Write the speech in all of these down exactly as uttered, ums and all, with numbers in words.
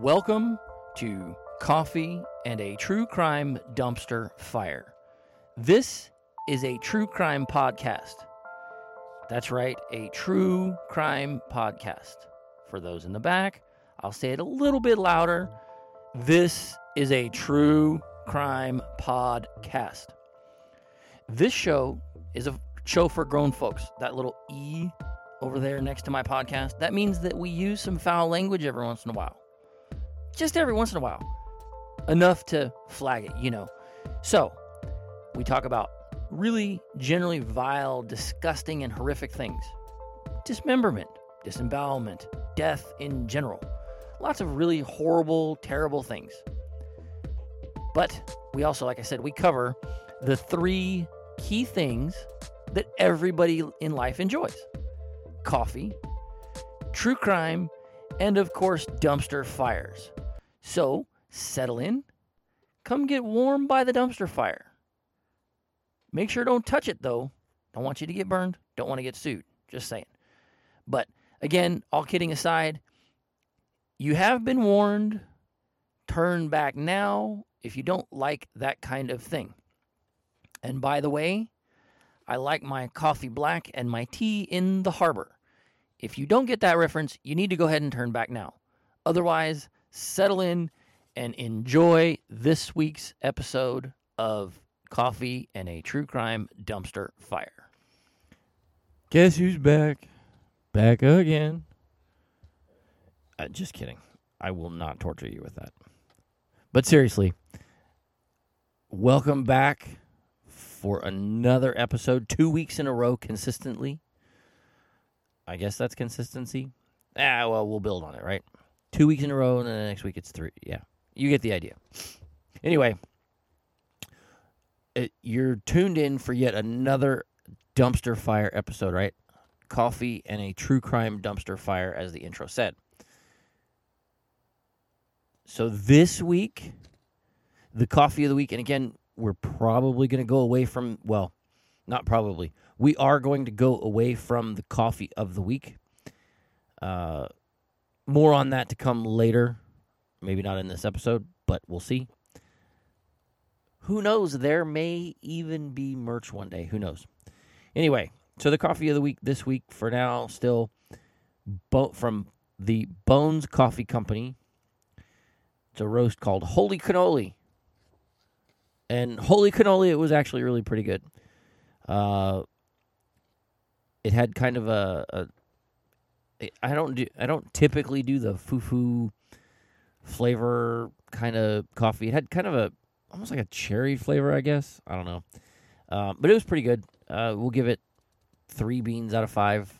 Welcome to Coffee and a True Crime Dumpster Fire. This is a true crime podcast. That's right, a true crime podcast. For those in the back, I'll say it a little bit louder. This is a true crime podcast. This show is a show for grown folks. That little E over there next to my podcast, that means that we use some foul language every once in a while. Just every once in a while. Enough to flag it, you know. So, we talk about really generally vile, disgusting, and horrific things. Dismemberment, disembowelment, death in general. Lots of really horrible, terrible things. But we also, like I said, we cover the three key things that everybody in life enjoys. Coffee, true crime, and of course, dumpster fires. So, settle in. Come get warm by the dumpster fire. Make sure don't touch it, though. Don't want you to get burned. Don't want to get sued. Just saying. But, again, all kidding aside, you have been warned. Turn back now if you don't like that kind of thing. And by the way, I like my coffee black and my tea in the harbor. If you don't get that reference, you need to go ahead and turn back now. Otherwise, settle in and enjoy this week's episode of Coffee and a True Crime Dumpster Fire. Guess who's back? Back again. Uh, just kidding. I will not torture you with that. But seriously, welcome back for another episode. Two weeks in a row consistently. I guess that's consistency. Ah, well, we'll build on it, right? Two weeks in a row, and then the next week it's three. Yeah, you get the idea. Anyway, it, you're tuned in for yet another dumpster fire episode, right? Coffee and a true crime dumpster fire, as the intro said. So this week, the coffee of the week, and again, we're probably going to go away from, well, not probably. We are going to go away from the coffee of the week. Uh, more on that to come later. Maybe not in this episode, but we'll see. Who knows? There may even be merch one day. Who knows? Anyway, so the coffee of the week this week for now still bo- from the Bones Coffee Company. It's a roast called Holy Cannoli. And Holy Cannoli, it was actually really pretty good. Uh, it had kind of a, a I don't do I don't typically do the foo-foo flavor kind of coffee. It had kind of a almost like a cherry flavor, I guess. I don't know, uh, but it was pretty good. Uh, we'll give it three beans out of five.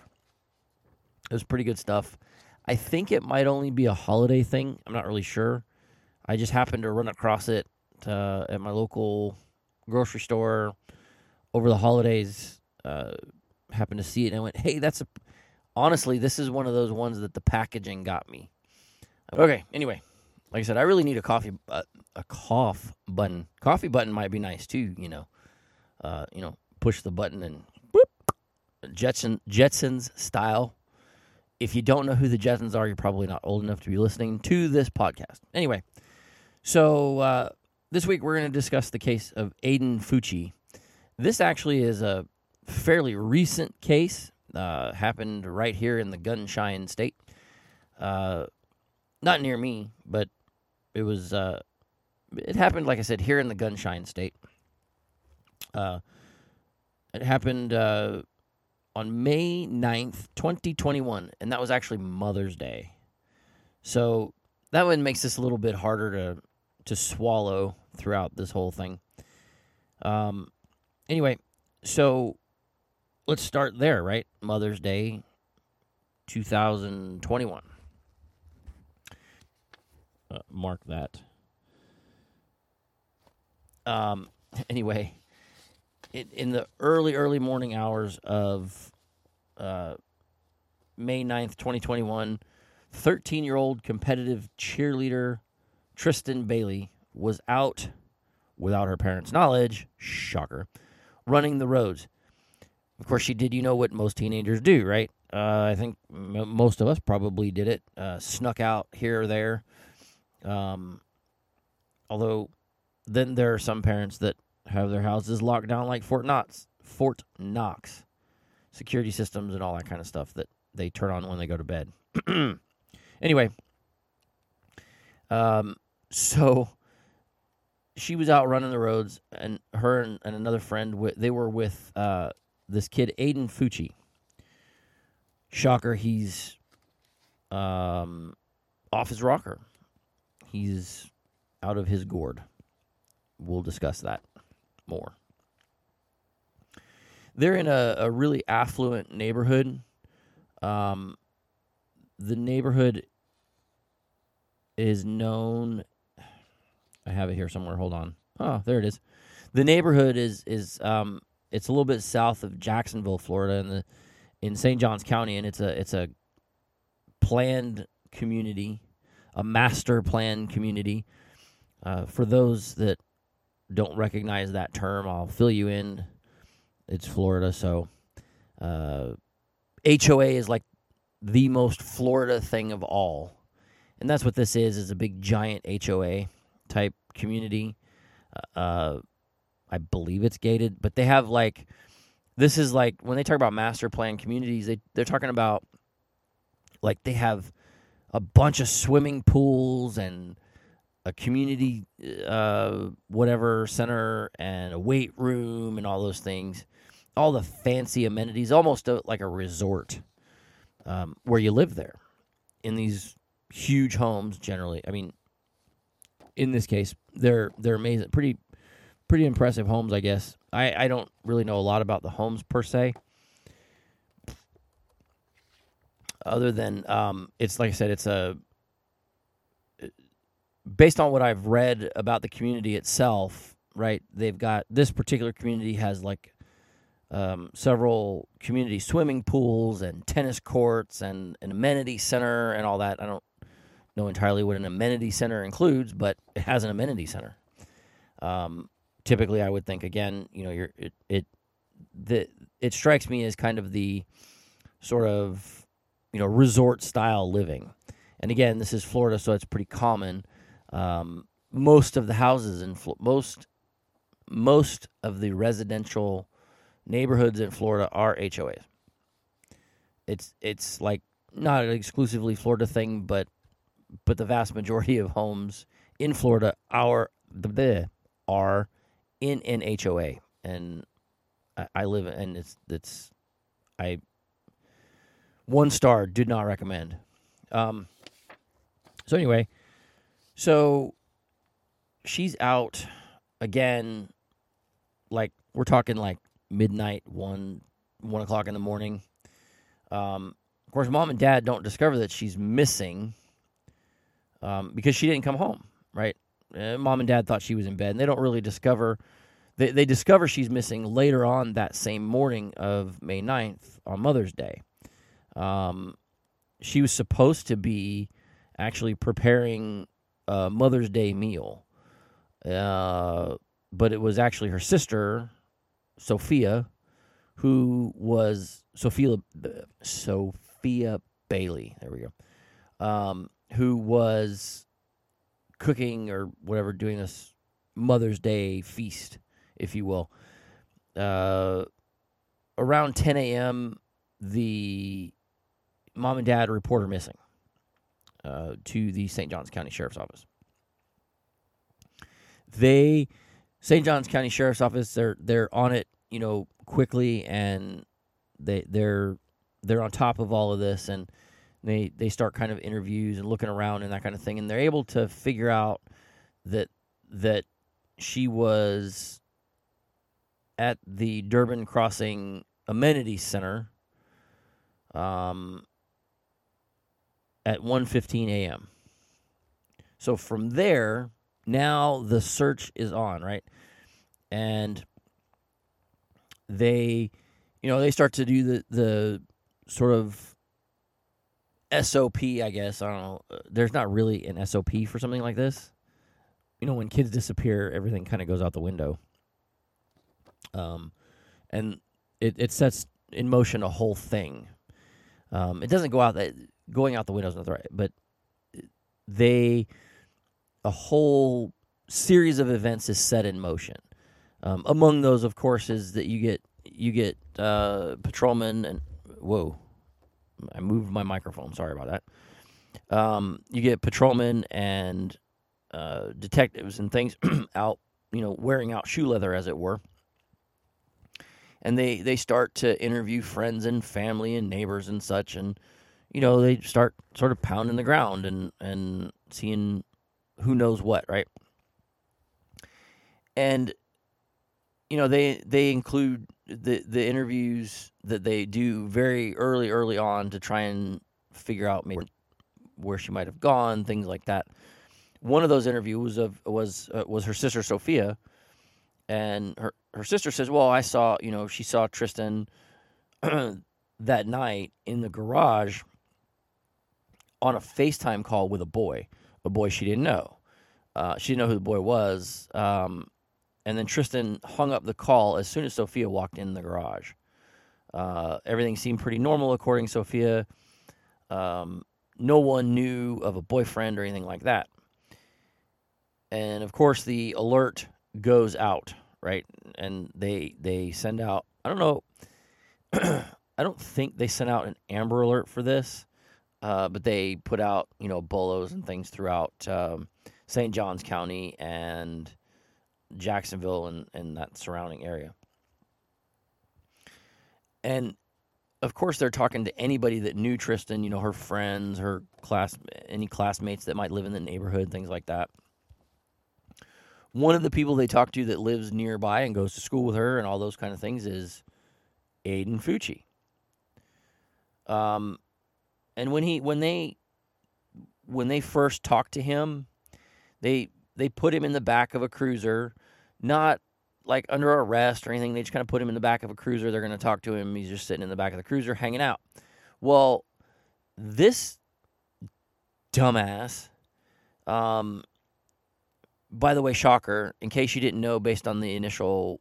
It was pretty good stuff. I think it might only be a holiday thing. I'm not really sure. I just happened to run across it uh, at my local grocery store over the holidays. Uh, happened to see it and I went, "Hey, that's a." Honestly, this is one of those ones that the packaging got me. Okay. Anyway, like I said, I really need a coffee, uh, a cough button. Coffee button might be nice too. You know, uh, you know, push the button and whoop, Jetson Jetsons style. If you don't know who the Jetsons are, you're probably not old enough to be listening to this podcast. Anyway, so uh, this week we're going to discuss the case of Aiden Fucci. This actually is a fairly recent case. Uh, happened right here in the Gunshine State. Uh, not near me, but it was. Uh, it happened, like I said, here in the Gunshine State. Uh, it happened uh, on May ninth, twenty twenty-one, and that was actually Mother's Day. So that one makes this a little bit harder to to swallow throughout this whole thing. Um. Anyway, so let's start there, right? Mother's Day two thousand twenty-one. Uh, mark that. Um, anyway, it, in the early, early morning hours of uh, May ninth, twenty twenty-one, thirteen-year-old competitive cheerleader Trystin Bailey was out without her parents' knowledge. Shocker. Running the roads. Of course, she did, you know, what most teenagers do, right? Uh, I think m- most of us probably did it. Uh, snuck out here or there. Um, although, then there are some parents that have their houses locked down like Fort Knox, Fort Knox, security systems and all that kind of stuff that they turn on when they go to bed. Anyway, um, so she was out running the roads, and her and, and another friend, they were with uh, this kid, Aiden Fucci. Shocker, he's um, off his rocker. He's out of his gourd. We'll discuss that more. They're in a, a really affluent neighborhood. Um, the neighborhood is known... I have it here somewhere. Hold on. Oh, there it is. The neighborhood is... is um, it's a little bit south of Jacksonville, Florida, in the in Saint Johns County, and it's a it's a planned community, a master plan community. Uh, for those that don't recognize that term, I'll fill you in. It's Florida, so uh, H O A is like the most Florida thing of all, and that's what this is, is a big, giant H O A type community. Uh, I believe it's gated, but they have like... This is like, when they talk about master plan communities, they, they're talking about, like, they have a bunch of swimming pools and a community uh, whatever center and a weight room and all those things. All the fancy amenities, almost a, like a resort um, where you live there in these huge homes generally. I mean, in this case, they're they're amazing, pretty pretty impressive homes, I guess. I, I don't really know a lot about the homes per se, other than um, it's like I said, it's a based on what I've read about the community itself, right? They've got this particular community has like um, several community swimming pools and tennis courts and an amenity center and all that. I don't know entirely what an amenity center includes, but it has an amenity center. Um, Typically, I would think, again, you know, you're, it it the it strikes me as kind of the sort of, you know, resort-style living. And again, this is Florida, so it's pretty common. Um, most of the houses in Flo- most most of the residential neighborhoods in Florida are H O As. It's it's like not an exclusively Florida thing, but but the vast majority of homes in Florida are are in an H O A, and I, I live, and it's, it's, I, one star, did not recommend. Um, so anyway, so she's out again, like, we're talking like midnight, one, one o'clock in the morning. Um, of course, mom and dad don't discover that she's missing, um, because she didn't come home, right? Mom and dad thought she was in bed, and they don't really discover. They they discover she's missing later on that same morning of May ninth on Mother's Day. Um, she was supposed to be actually preparing a Mother's Day meal, uh, but it was actually her sister, Sophia, who was Sophia Sophia Bailey. There we go. Um, who was cooking or whatever, doing this Mother's Day feast, if you will. Uh, around ten a.m., the mom and dad report her missing uh, to the Saint Johns County Sheriff's Office. They, Saint Johns County Sheriff's Office, they're they're on it, you know, quickly, and they they're they're on top of all of this, and They they start kind of interviews and looking around and that kind of thing, and they're able to figure out that that she was at the Durbin Crossing Amenity Center um, at one fifteen a.m. So from there, now the search is on, right? And they, you know, they start to do the the sort of S O P, I guess. I don't know. There's not really an S O P for something like this. You know, when kids disappear, everything kind of goes out the window. Um, and it, it sets in motion a whole thing. Um, it doesn't go out that going out the window is not the right, but they a whole series of events is set in motion. Um, among those, of course, is that you get you get uh, patrolmen and whoa, I moved my microphone. Sorry about that. Um, you get patrolmen and uh, detectives and things out, you know, wearing out shoe leather, as it were. And they, they start to interview friends and family and neighbors and such. And, you know, they start sort of pounding the ground and, and seeing who knows what, right? And, you know, they they include the, the interviews that they do very early, early on to try and figure out maybe where she might have gone, things like that. One of those interviews was of, was uh, was her sister, Sophia. And her, her sister says, well, I saw, you know, she saw Trystin that night in the garage on a FaceTime call with a boy, a boy she didn't know. Uh, she didn't know who the boy was. Um, and then Trystin hung up the call as soon as Sophia walked in the garage. Uh, everything seemed pretty normal, according to Sophia. Um, no one knew of a boyfriend or anything like that. And, of course, the alert goes out, right? And they they send out, I don't know, I don't think they sent out an Amber Alert for this, uh, but they put out, you know, bolos and things throughout um, Saint Johns County and Jacksonville and, and that surrounding area. And, of course, they're talking to anybody that knew Trystin, you know, her friends, her class, any classmates that might live in the neighborhood, things like that. One of the people they talk to that lives nearby and goes to school with her and all those kind of things is Aiden Fucci. Um, and when he when they when they first talked to him, they they put him in the back of a cruiser, not like under arrest or anything. They just kind of put him in the back of a cruiser. They're going to talk to him. He's just sitting in the back of the cruiser, hanging out. Well, this dumbass. Um, By the way, shocker, in case you didn't know, based on the initial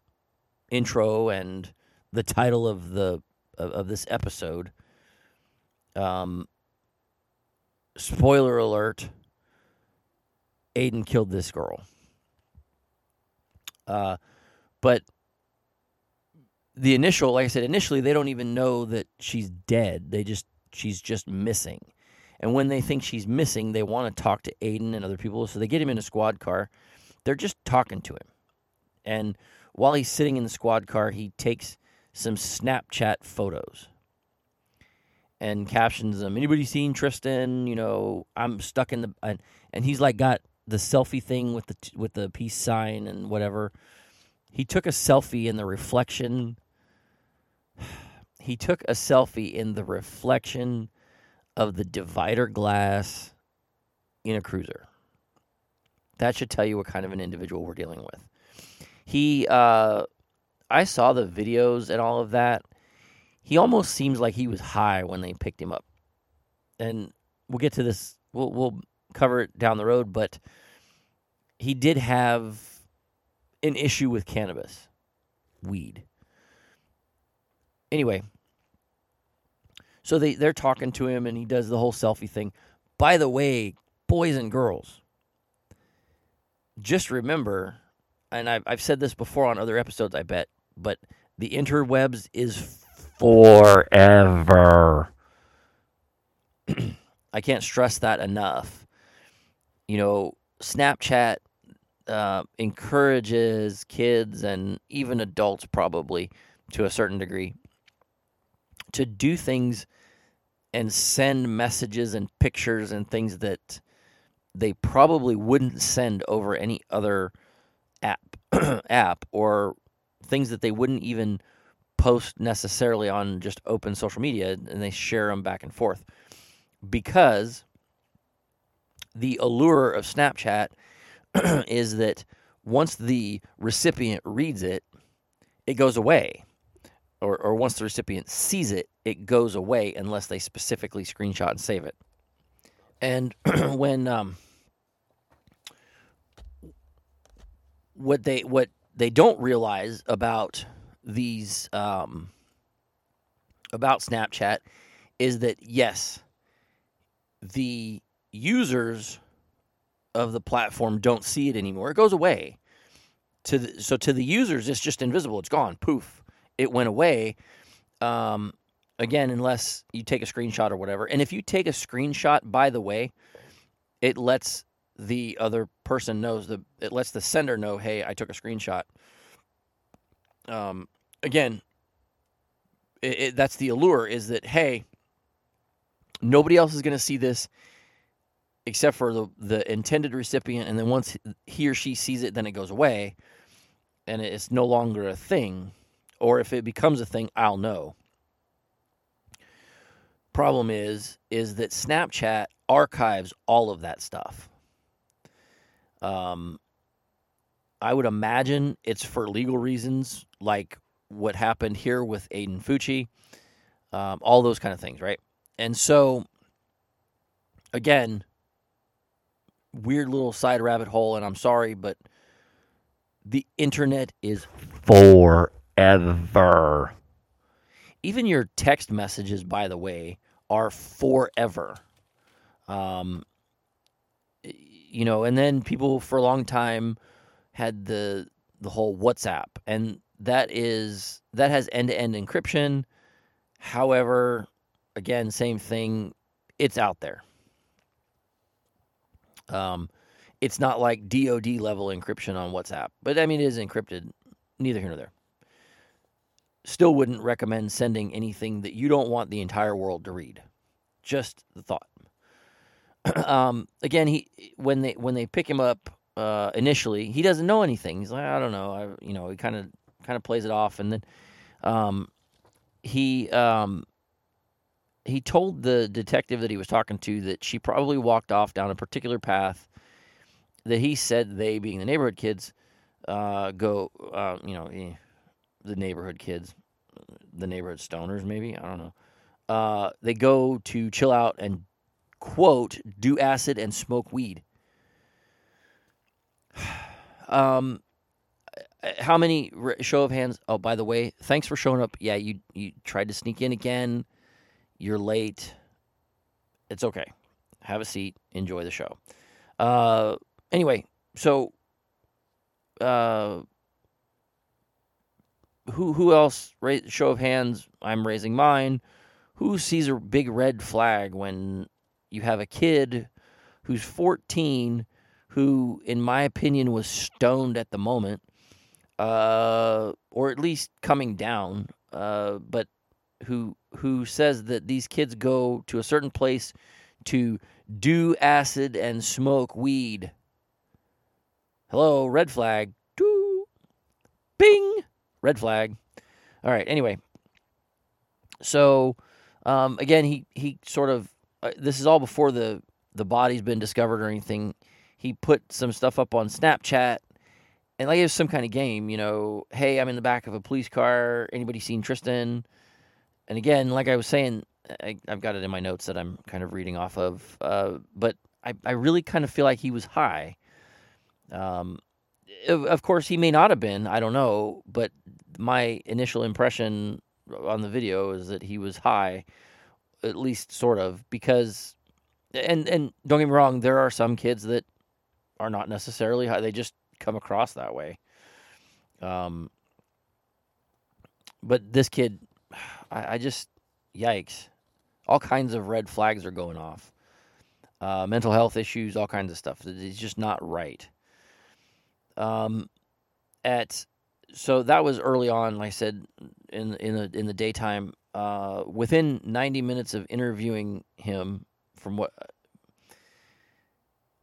intro and the title of the of, of this episode, um, spoiler alert, Aiden killed this girl. Uh, but the initial, like I said, initially they don't even know that she's dead. They just she's just missing. And when they think she's missing, they want to talk to Aiden and other people. So they get him in a squad car. They're just talking to him. And while he's sitting in the squad car, he takes some Snapchat photos and captions them. Anybody seen Trystin? You know, I'm stuck in the... And, and he's like got the selfie thing with the with the peace sign and whatever. He took a selfie in the reflection. He took a selfie in the reflection... of the divider glass in a cruiser. That should tell you what kind of an individual we're dealing with. He, uh, I saw the videos and all of that. He almost seems like he was high when they picked him up. And we'll get to this. We'll, we'll cover it down the road. But he did have an issue with cannabis. Weed. Anyway. So they, they're talking to him, and he does the whole selfie thing. By the way, boys and girls, just remember, and I've, I've said this before on other episodes, I bet, but the interwebs is forever. I can't stress that enough. You know, Snapchat uh, encourages kids and even adults probably to a certain degree to do things and send messages and pictures and things that they probably wouldn't send over any other app app or things that they wouldn't even post necessarily on just open social media, and they share them back and forth because the allure of Snapchat is that once the recipient reads it, it goes away. Or, or once the recipient sees it, it goes away unless they specifically screenshot and save it. And when um, what they what they don't realize about these um, about Snapchat is that yes, the users of the platform don't see it anymore. It goes away. To the, so to the users, it's just invisible. It's gone. Poof. It went away. Um, again, unless you take a screenshot or whatever. And if you take a screenshot, by the way, it lets the other person knows the it lets the sender know, hey, I took a screenshot. Um, again, it, it, that's the allure, is that, hey, nobody else is going to see this except for the, the intended recipient. And then once he or she sees it, then it goes away and it's no longer a thing. Or if it becomes a thing, I'll know. Problem is, is that Snapchat archives all of that stuff. Um, I would imagine it's for legal reasons, like what happened here with Aiden Fucci, um, all those kind of things, right? And so, again, weird little side rabbit hole, and I'm sorry, but the internet is forever. Even your text messages, by the way, are forever. Um, you know, and then people for a long time had the the whole WhatsApp, and that is that has end-to-end encryption. However, again, same thing, it's out there. Um, it's not like D O D level encryption on WhatsApp, but I mean, it is encrypted, neither here nor there. Still wouldn't recommend sending anything that you don't want the entire world to read. Just the thought. um, again, he, when they, when they pick him up, uh, initially, he doesn't know anything. He's like, I don't know. I, you know, he kind of, kind of plays it off. And then, um, he, um, He told the detective that he was talking to that she probably walked off down a particular path that he said they, being the neighborhood kids, uh, go, uh, you know, eh, the neighborhood kids, the neighborhood stoners maybe, I don't know. Uh, they go to chill out and, quote, do acid and smoke weed. um, how many, show of hands, oh, by the way, thanks for showing up. Yeah, you you tried to sneak in again. You're late. It's okay. Have a seat. Enjoy the show. Uh, anyway, so uh, who who else? Ra- show of hands. I'm raising mine. Who sees a big red flag when you have a kid who's fourteen, who, in my opinion, was stoned at the moment, uh, or at least coming down, uh, but who who says that these kids go to a certain place to do acid and smoke weed. Hello, red flag. Doo. Bing! Red flag. All right, anyway. So, um, again, he, he sort of... Uh, this is all before the, the body's been discovered or anything. He put some stuff up on Snapchat, and like it was some kind of game, you know, hey, I'm in the back of a police car. Anybody seen Trystin? And again, like I was saying, I, I've got it in my notes that I'm kind of reading off of, uh, but I, I really kind of feel like he was high. Um, of, of course, he may not have been, I don't know, but my initial impression on the video is that he was high, at least sort of, because, and, and don't get me wrong, there are some kids that are not necessarily high, they just come across that way. Um, but this kid... I just, yikes. All kinds of red flags are going off. Uh, mental health issues, all kinds of stuff. It's just not right. Um, at so that was early on, like I said, in in the, in the daytime. Uh, within ninety minutes of interviewing him, from what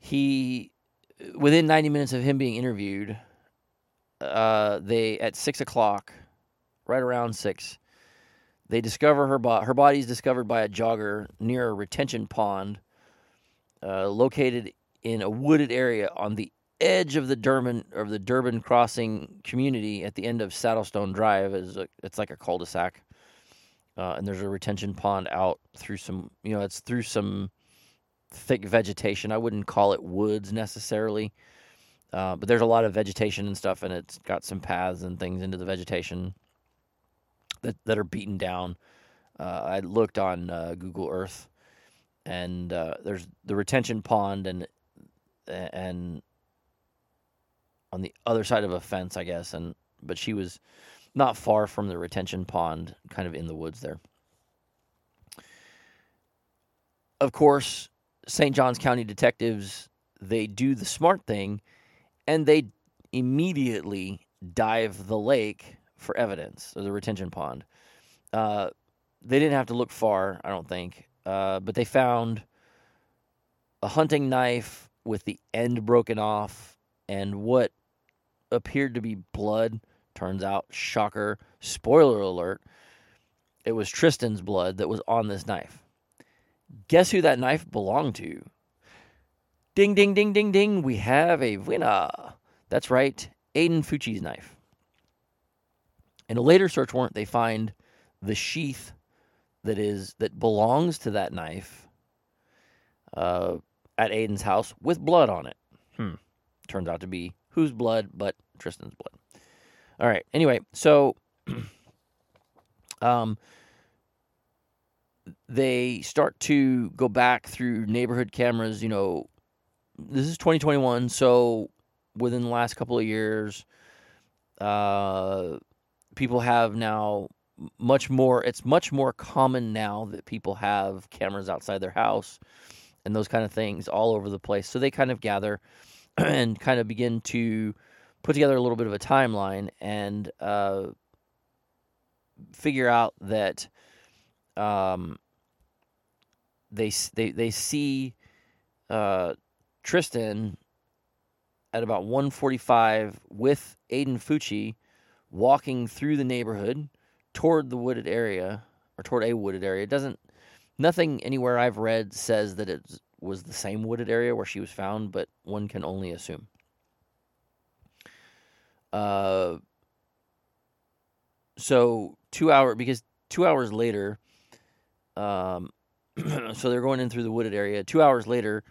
he, within ninety minutes of him being interviewed, uh, they at six o'clock, right around six. They discover her body. Her body is discovered by a jogger near a retention pond uh, located in a wooded area on the edge of the Durbin of the Durbin Crossing community at the end of Saddlestone Drive. It's, a, it's like a cul-de-sac, uh, and there's a retention pond out through some, you know, it's through some thick vegetation. I wouldn't call it woods necessarily, uh, but there's a lot of vegetation and stuff, and it's got some paths and things into the vegetation that that are beaten down. Uh, I looked on uh, Google Earth, and uh, there's the retention pond, and and on the other side of a fence, I guess. And but she was not far from the retention pond, kind of in the woods there. Of course, Saint Johns County detectives, they do the smart thing, and they immediately dive the lake for evidence, or the retention pond. Uh, they didn't have to look far, I don't think, uh, but they found a hunting knife with the end broken off and what appeared to be blood. Turns out, shocker, spoiler alert, it was Trystin's blood that was on this knife. Guess who that knife belonged to? Ding, ding, ding, ding, ding. We have a winner. That's right, Aiden Fucci's knife. In a later search warrant, they find the sheath that is that belongs to that knife uh, at Aiden's house with blood on it. Hmm. Turns out to be whose blood but Trystin's blood. All right. Anyway, so um, they start to go back through neighborhood cameras. You know, this is twenty twenty-one, so within the last couple of years, uh, people have now much more, it's much more common now that people have cameras outside their house and those kind of things all over the place. So they kind of gather and kind of begin to put together a little bit of a timeline and uh, figure out that um, they, they, they see uh, Trystin at about one forty-five with Aiden Fucci walking through the neighborhood toward the wooded area, or toward a wooded area. It doesn't, nothing anywhere I've read says that it was the same wooded area where she was found, but one can only assume. Uh, so two hour because two hours later, um, so they're going in through the wooded area. Two hours later,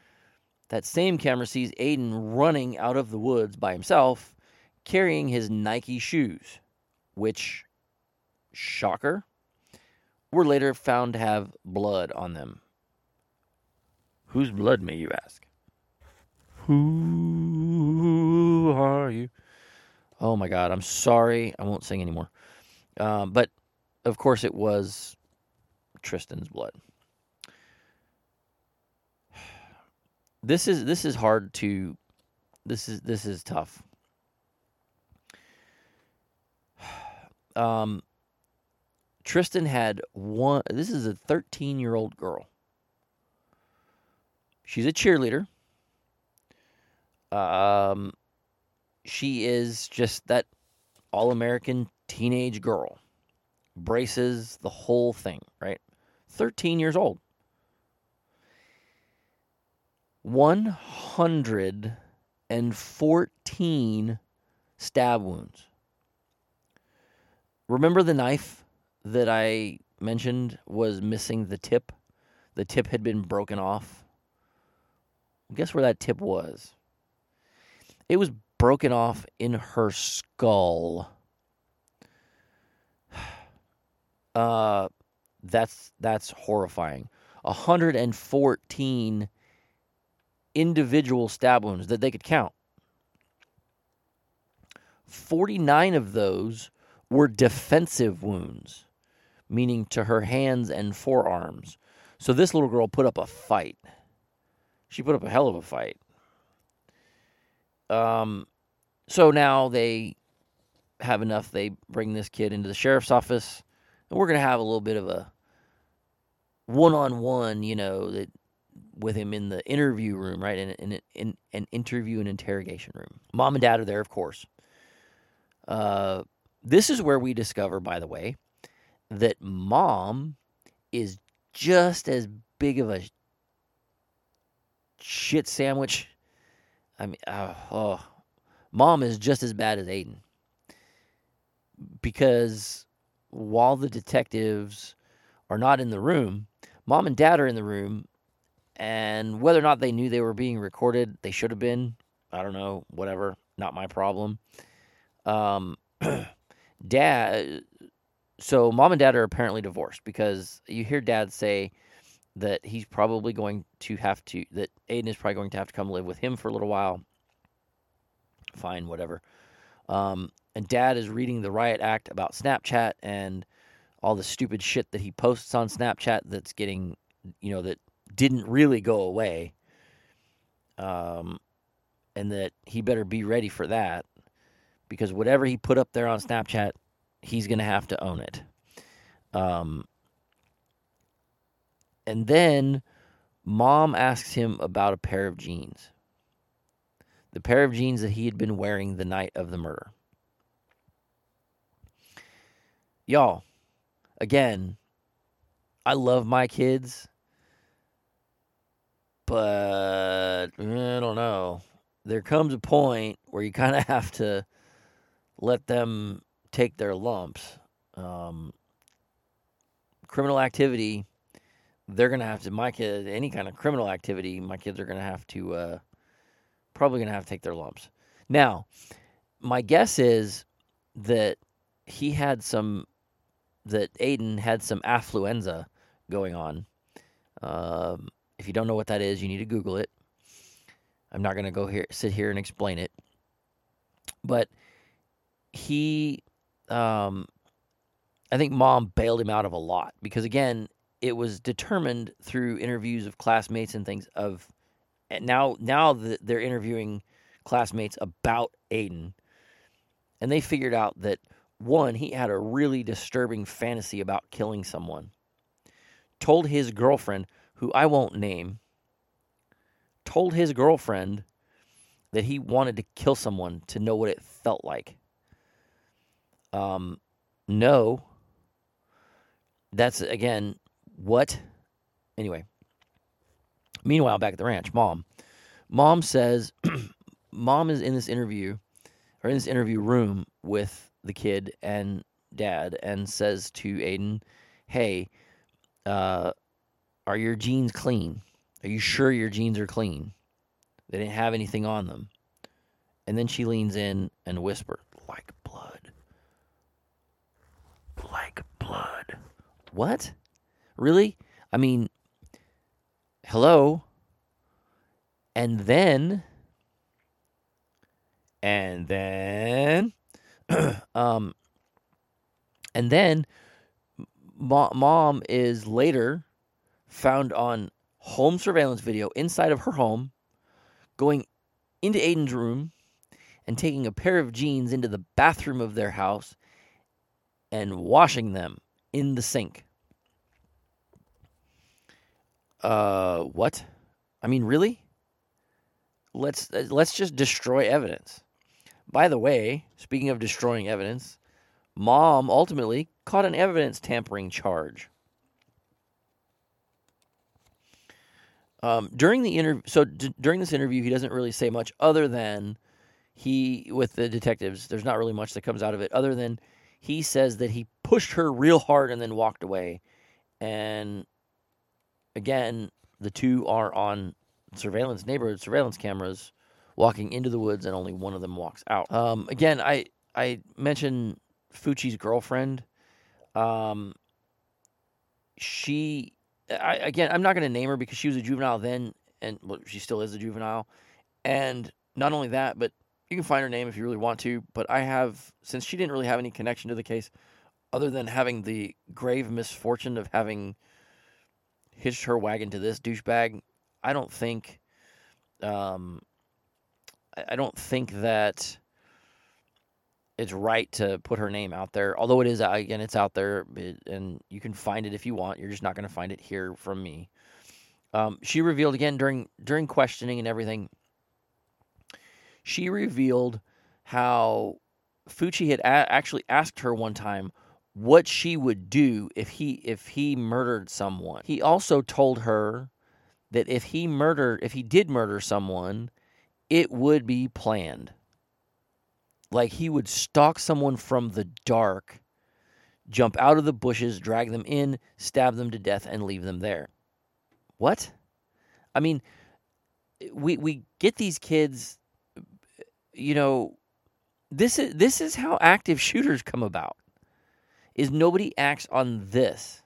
that same camera sees Aiden running out of the woods by himself, carrying his Nike shoes, which, shocker, were later found to have blood on them. Whose blood, may you ask? Who are you? Oh my God, I'm sorry. I won't sing anymore. Um, but, of course, it was Trystin's blood. This is this is hard to this is this is tough. Um, Trystin had one. This is a thirteen-year-old girl. She's a cheerleader. Um, she is just that all-American teenage girl, braces, the whole thing, right? Thirteen years old. one hundred fourteen stab wounds. Remember the knife that I mentioned was missing the tip? The tip had been broken off. Guess where that tip was? It was broken off in her skull. Uh, that's that's horrifying. one hundred fourteen individual stab wounds that they could count. forty-nine of those were defensive wounds, meaning to her hands and forearms. So this little girl put up a fight. She put up a hell of a fight. Um, so now they have enough. They bring this kid into the sheriff's office, and we're going to have a little bit of a one-on-one, you know, that with him in the interview room, right? In, in, in an interview and interrogation room. Mom and dad are there, of course. Uh, this is where we discover, by the way, that mom is just as big of a shit sandwich. I mean, uh, oh, mom is just as bad as Aiden. Because while the detectives are not in the room, mom and dad are in the room. And whether or not they knew they were being recorded, they should have been. I don't know, whatever. Not my problem. Um, dad, so mom and dad are apparently divorced because you hear dad say, that he's probably going to have to, that Aiden is probably going to have to come live with him for a little while. Fine, whatever. Um, and Dad is reading the riot act about Snapchat and all the stupid shit that he posts on Snapchat that's getting, you know, that didn't really go away. Um, and that he better be ready for that, because whatever he put up there on Snapchat, he's going to have to own it. Um, and then Mom asks him about a pair of jeans. The pair of jeans that he had been wearing the night of the murder. Y'all, again, I love my kids, but I don't know. There comes a point where you kind of have to let them take their lumps. Um, criminal activity, they're going to have to, my kid, any kind of criminal activity, my kids are going to have to, uh, probably going to have to take their lumps. Now, my guess is that he had some, that Aiden had some affluenza going on. Um, if you don't know what that is, you need to Google it. I'm not going to go here, sit here and explain it. But he, um, I think Mom bailed him out of a lot, because again, it was determined through interviews of classmates and things of, and now, now that they're interviewing classmates about Aiden, and they figured out that one, he had a really disturbing fantasy about killing someone, told his girlfriend, who I won't name, told his girlfriend that he wanted to kill someone to know what it felt like. Um, no. That's, again, what? Anyway. Meanwhile, back at the ranch, mom. Mom says, Mom is in this interview, or in this interview room with the kid and Dad, and says to Aiden, hey, uh, are your jeans clean? Are you sure your jeans are clean? They didn't have anything on them. And then she leans in and whispers, like blood. Like blood. What? Really? I mean, hello? And then, and then, um, and then mo- mom is later found on home surveillance video inside of her home, going into Aiden's room and taking a pair of jeans into the bathroom of their house and washing them in the sink. Uh, what? I mean, really? Let's let's just destroy evidence. By the way, speaking of destroying evidence, Mom ultimately caught an evidence tampering charge. Um, during the interview, so d- during this interview, he doesn't really say much other than he, with the detectives, there's not really much that comes out of it other than he says that he pushed her real hard and then walked away. And again, the two are on surveillance, neighborhood surveillance cameras, walking into the woods, and only one of them walks out. Um, again, I, I mentioned Fucci's girlfriend. Um, she... I, again, I'm not going to name her because she was a juvenile then, and well, she still is a juvenile. And not only that, but you can find her name if you really want to. But I have, since she didn't really have any connection to the case, other than having the grave misfortune of having hitched her wagon to this douchebag, I don't think, um, I don't think that it's right to put her name out there, although it is, again, it's out there, and you can find it if you want. You're just not going to find it here from me. Um, she revealed, again, during during questioning and everything, she revealed how Fucci had a- actually asked her one time what she would do if he if he murdered someone. He also told her that if he murdered, if he did murder someone, it would be planned. Like, he would stalk someone from the dark, jump out of the bushes, drag them in, stab them to death, and leave them there. What? I mean, we we get these kids, you know, this is this is how active shooters come about, is nobody acts on this.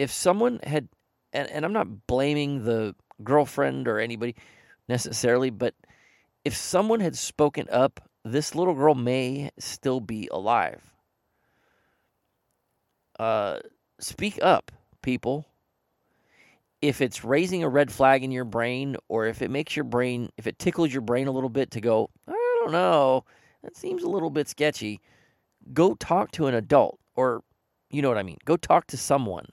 if someone had, and, and I'm not blaming the girlfriend or anybody necessarily, but if someone had spoken up, this little girl may still be alive. Uh, speak up, people. If it's raising a red flag in your brain, or if it makes your brain, if it tickles your brain a little bit to go, I don't know, that seems a little bit sketchy, go talk to an adult, or you know what I mean. Go talk to someone.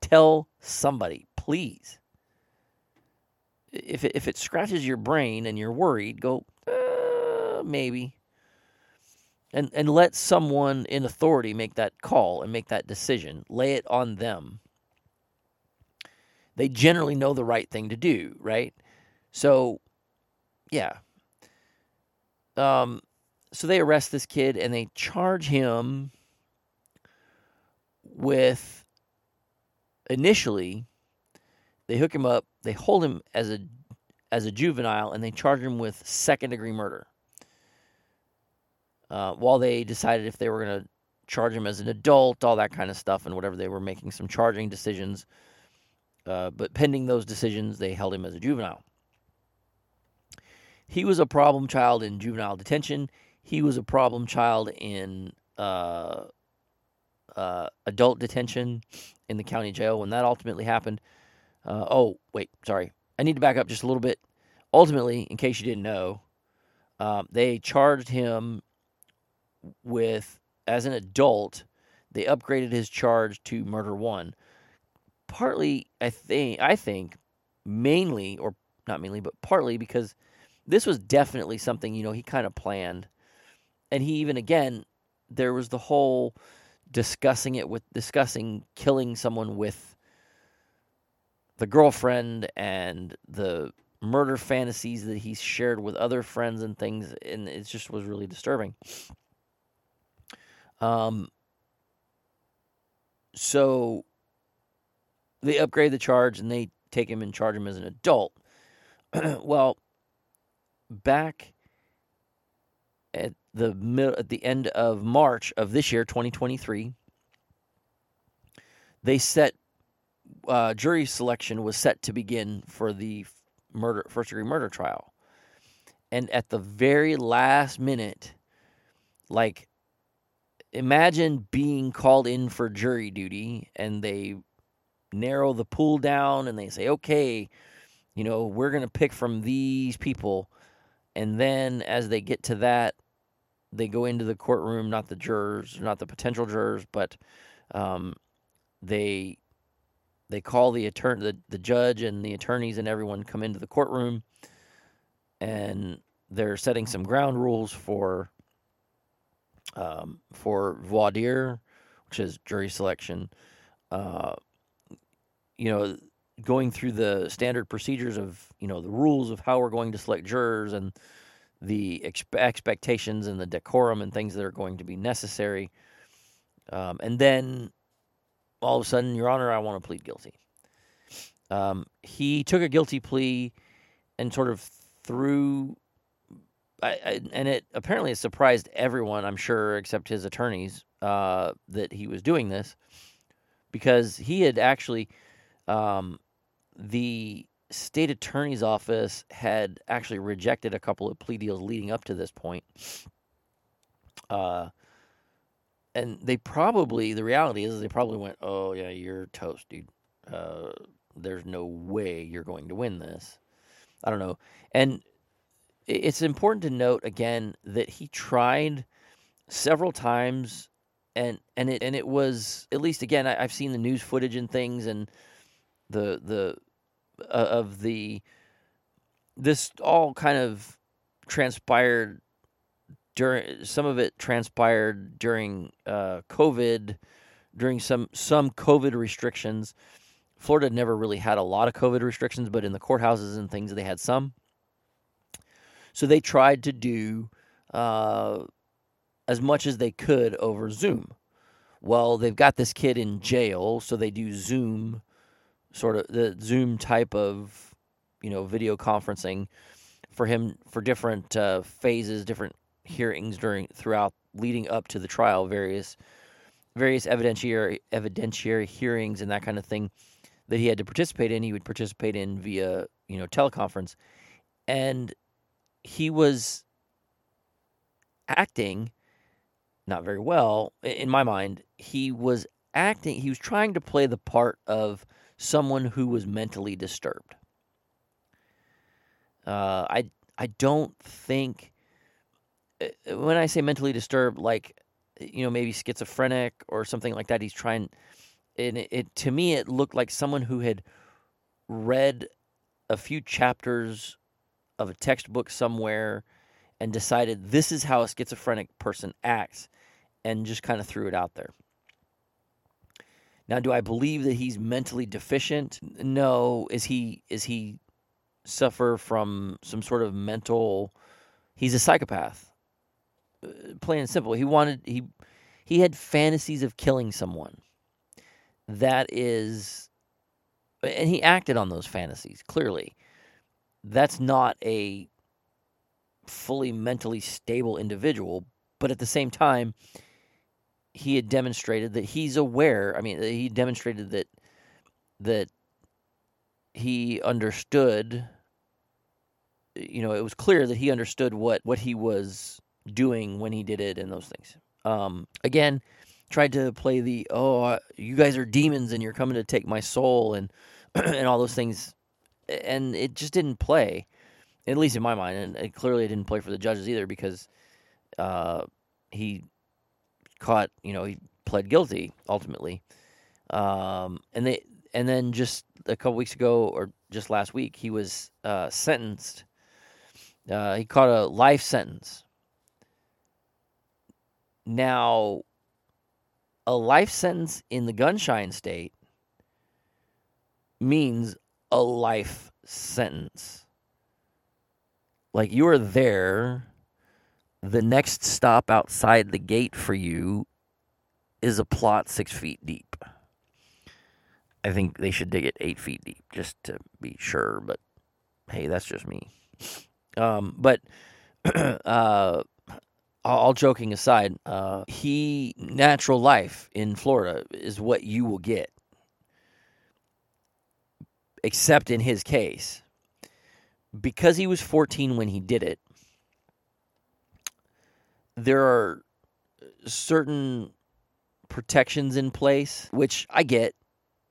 Tell somebody, please. If it, if it scratches your brain and you're worried, go, uh, maybe. And and let someone in authority make that call and make that decision. Lay it on them. They generally know the right thing to do, right? So, yeah. Um, so they arrest this kid and they charge him with, initially, they hook him up, they hold him as a as a juvenile, and they charge him with second-degree murder. Uh, while they decided if they were going to charge him as an adult, all that kind of stuff, and whatever, they were making some charging decisions. Uh, but pending those decisions, they held him as a juvenile. He was a problem child in juvenile detention. He was a problem child in uh, uh, adult detention in the county jail when that ultimately happened. Uh, oh, wait, sorry. I need to back up just a little bit. Ultimately, in case you didn't know, uh, they charged him with, as an adult, they upgraded his charge to murder one. Partly, I think, I think, mainly, or not mainly, but partly because this was definitely something, you know, he kind of planned. And he even, again, there was the whole discussing it with, discussing killing someone with the girlfriend and the murder fantasies that he shared with other friends and things. And it just was really disturbing. Um, so they upgrade the charge and they take him and charge him as an adult. Well, back at the middle, at the end of March of this year, twenty twenty-three, they set, uh, jury selection was set to begin for the murder, first degree murder trial. And at the very last minute, like, imagine being called in for jury duty and they narrow the pool down and they say, okay, you know, we're going to pick from these people. And then as they get to that, they go into the courtroom, not the jurors, not the potential jurors, but um, they they call the attorney, the, the judge and the attorneys and everyone come into the courtroom, and they're setting some ground rules for Um, for voir dire, which is jury selection, uh, you know, going through the standard procedures of, you know, the rules of how we're going to select jurors and the ex- expectations and the decorum and things that are going to be necessary. Um, and then all of a sudden, Your Honor, I want to plead guilty. Um, he took a guilty plea and sort of threw... I, I, and it apparently it surprised everyone, I'm sure, except his attorneys, uh, that he was doing this, because he had actually, um, the state attorney's office had actually rejected a couple of plea deals leading up to this point. Uh, and they probably, the reality is they probably went, oh, yeah, you're toast, dude. Uh, there's no way you're going to win this. I don't know. And it's important to note again that he tried several times, and and it and it was, at least again, I, I've seen the news footage and things, and the the uh, of the this all kind of transpired during some of it transpired during uh, COVID, during some some COVID restrictions. Florida never really had a lot of COVID restrictions, but in the courthouses and things they had some. So they tried to do uh, as much as they could over Zoom. Well, they've got this kid in jail, so they do Zoom, sort of the Zoom type of, you know, video conferencing for him for different uh, phases, different hearings during throughout leading up to the trial, various various evidentiary evidentiary hearings and that kind of thing that he had to participate in. He would participate in via, you know, teleconference. And he was acting not very well. In my mind, he was acting, he was trying to play the part of someone who was mentally disturbed. Uh, I I don't think, when I say mentally disturbed, like, you know, maybe schizophrenic or something like that. He's trying, and it, it to me, it looked like someone who had read a few chapters of a textbook somewhere and decided this is how a schizophrenic person acts and just kind of threw it out there. Now, do I believe that he's mentally deficient? No. Is he, is he suffer from some sort of mental, he's a psychopath. Plain and simple. He wanted, he, he had fantasies of killing someone. That is, and he acted on those fantasies, clearly. That's not a fully mentally stable individual, but at the same time, he had demonstrated that he's aware. I mean, he demonstrated that that he understood, you know, it was clear that he understood what, what he was doing when he did it and those things. Um, again, tried to play the, oh, you guys are demons and you're coming to take my soul and and all those things. And it just didn't play, at least in my mind. And it clearly it didn't play for the judges either, because uh, he caught, you know, he pled guilty ultimately. Um, and they, and then just a couple weeks ago, or just last week, he was uh, sentenced. Uh, he caught a life sentence. Now, a life sentence in the Gunshine State means a life sentence. Like, you are there, the next stop outside the gate for you is a plot six feet deep. I think they should dig it eight feet deep, just to be sure, but hey, that's just me. Um, but uh, all joking aside, uh, he, natural life in Florida is what you will get, except in his case. Because he was fourteen when he did it, there are certain protections in place, which I get.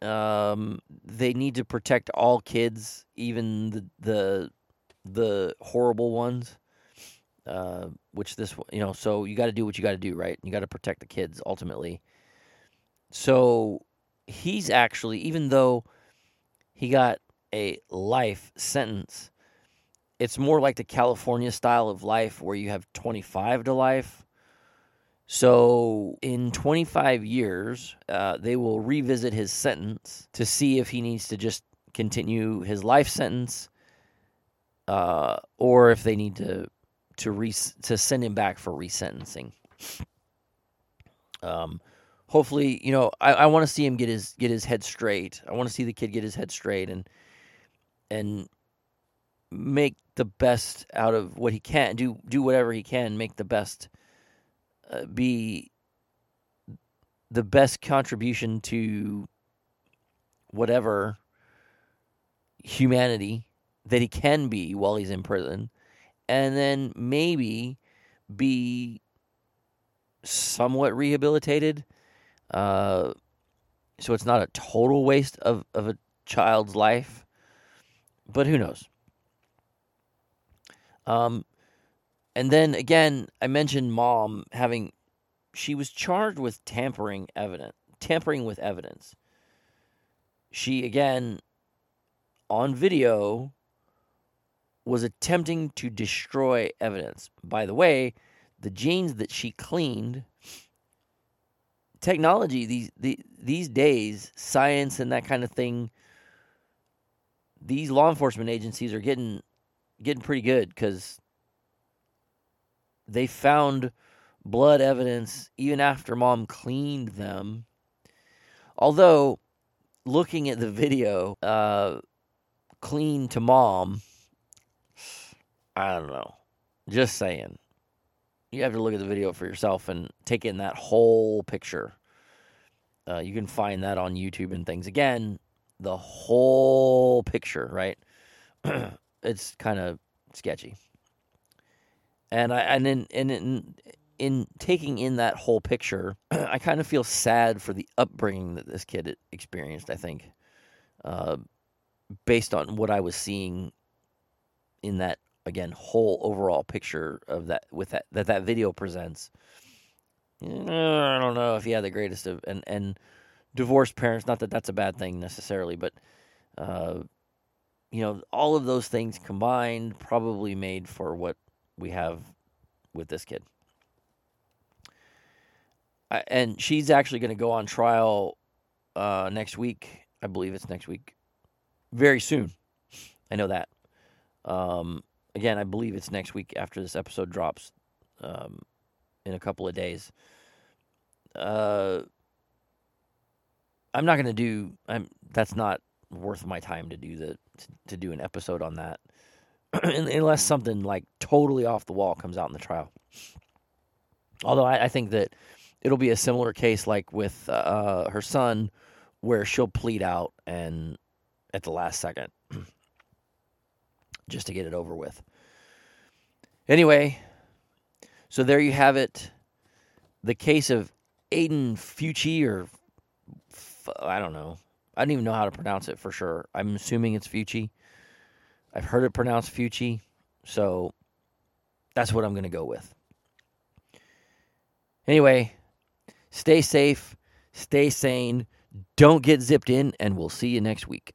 Um, they need to protect all kids, even the the, the horrible ones. Uh, which this, you know, so you got to do what you got to do, right? You got to protect the kids ultimately. So he's actually, even though he got a life sentence, it's more like the California style of life where you have twenty-five to life. So in twenty-five years, uh, they will revisit his sentence to see if he needs to just continue his life sentence, uh, or if they need to to re- to send him back for resentencing. Um, hopefully, you know, I, I want to see him get his get his head straight. I want to see the kid get his head straight and and make the best out of what he can. Do do whatever he can. Make the best. Uh, be the best contribution to whatever humanity that he can be while he's in prison, and then maybe be somewhat rehabilitated, uh, so it's not a total waste of, of a child's life, but who knows? Um... And then, again, I mentioned mom having, she was charged with tampering evidence, tampering with evidence. She, again, on video, was attempting to destroy evidence. By the way, the jeans that she cleaned, technology, these, the, these days, science and that kind of thing, these law enforcement agencies are getting, getting pretty good, because they found blood evidence even after mom cleaned them. Although, looking at the video, uh, clean to mom, I don't know. Just saying. You have to look at the video for yourself and take in that whole picture. Uh, you can find that on YouTube and things. Again, the whole picture, right? It's kind of sketchy. And I and in and in in taking in that whole picture, I kind of feel sad for the upbringing that this kid experienced, I think, uh, based on what I was seeing in that, again, whole overall picture of that with that that, that video presents. I don't know if he had the greatest of and and divorced parents. Not that that's a bad thing necessarily, but uh, you know, all of those things combined probably made for what we have with this kid. I, and she's actually going to go on trial uh, next week. I believe it's next week, very soon. I know that. Um, again, I believe it's next week after this episode drops. Um, in a couple of days. Uh, I'm not going to do, I'm, that's not worth my time to do the, to, to do an episode on that unless something like totally off the wall comes out in the trial. Although I, I think that it'll be a similar case, like with, uh, her son, where she'll plead out and at the last second just to get it over with. Anyway, so there you have it, the case of Aiden Fucci, or I don't know. I don't even know how to pronounce it for sure. I'm assuming it's Fucci. I've heard it pronounced Fucci, so that's what I'm going to go with. Anyway, stay safe, stay sane, don't get zipped in, and we'll see you next week.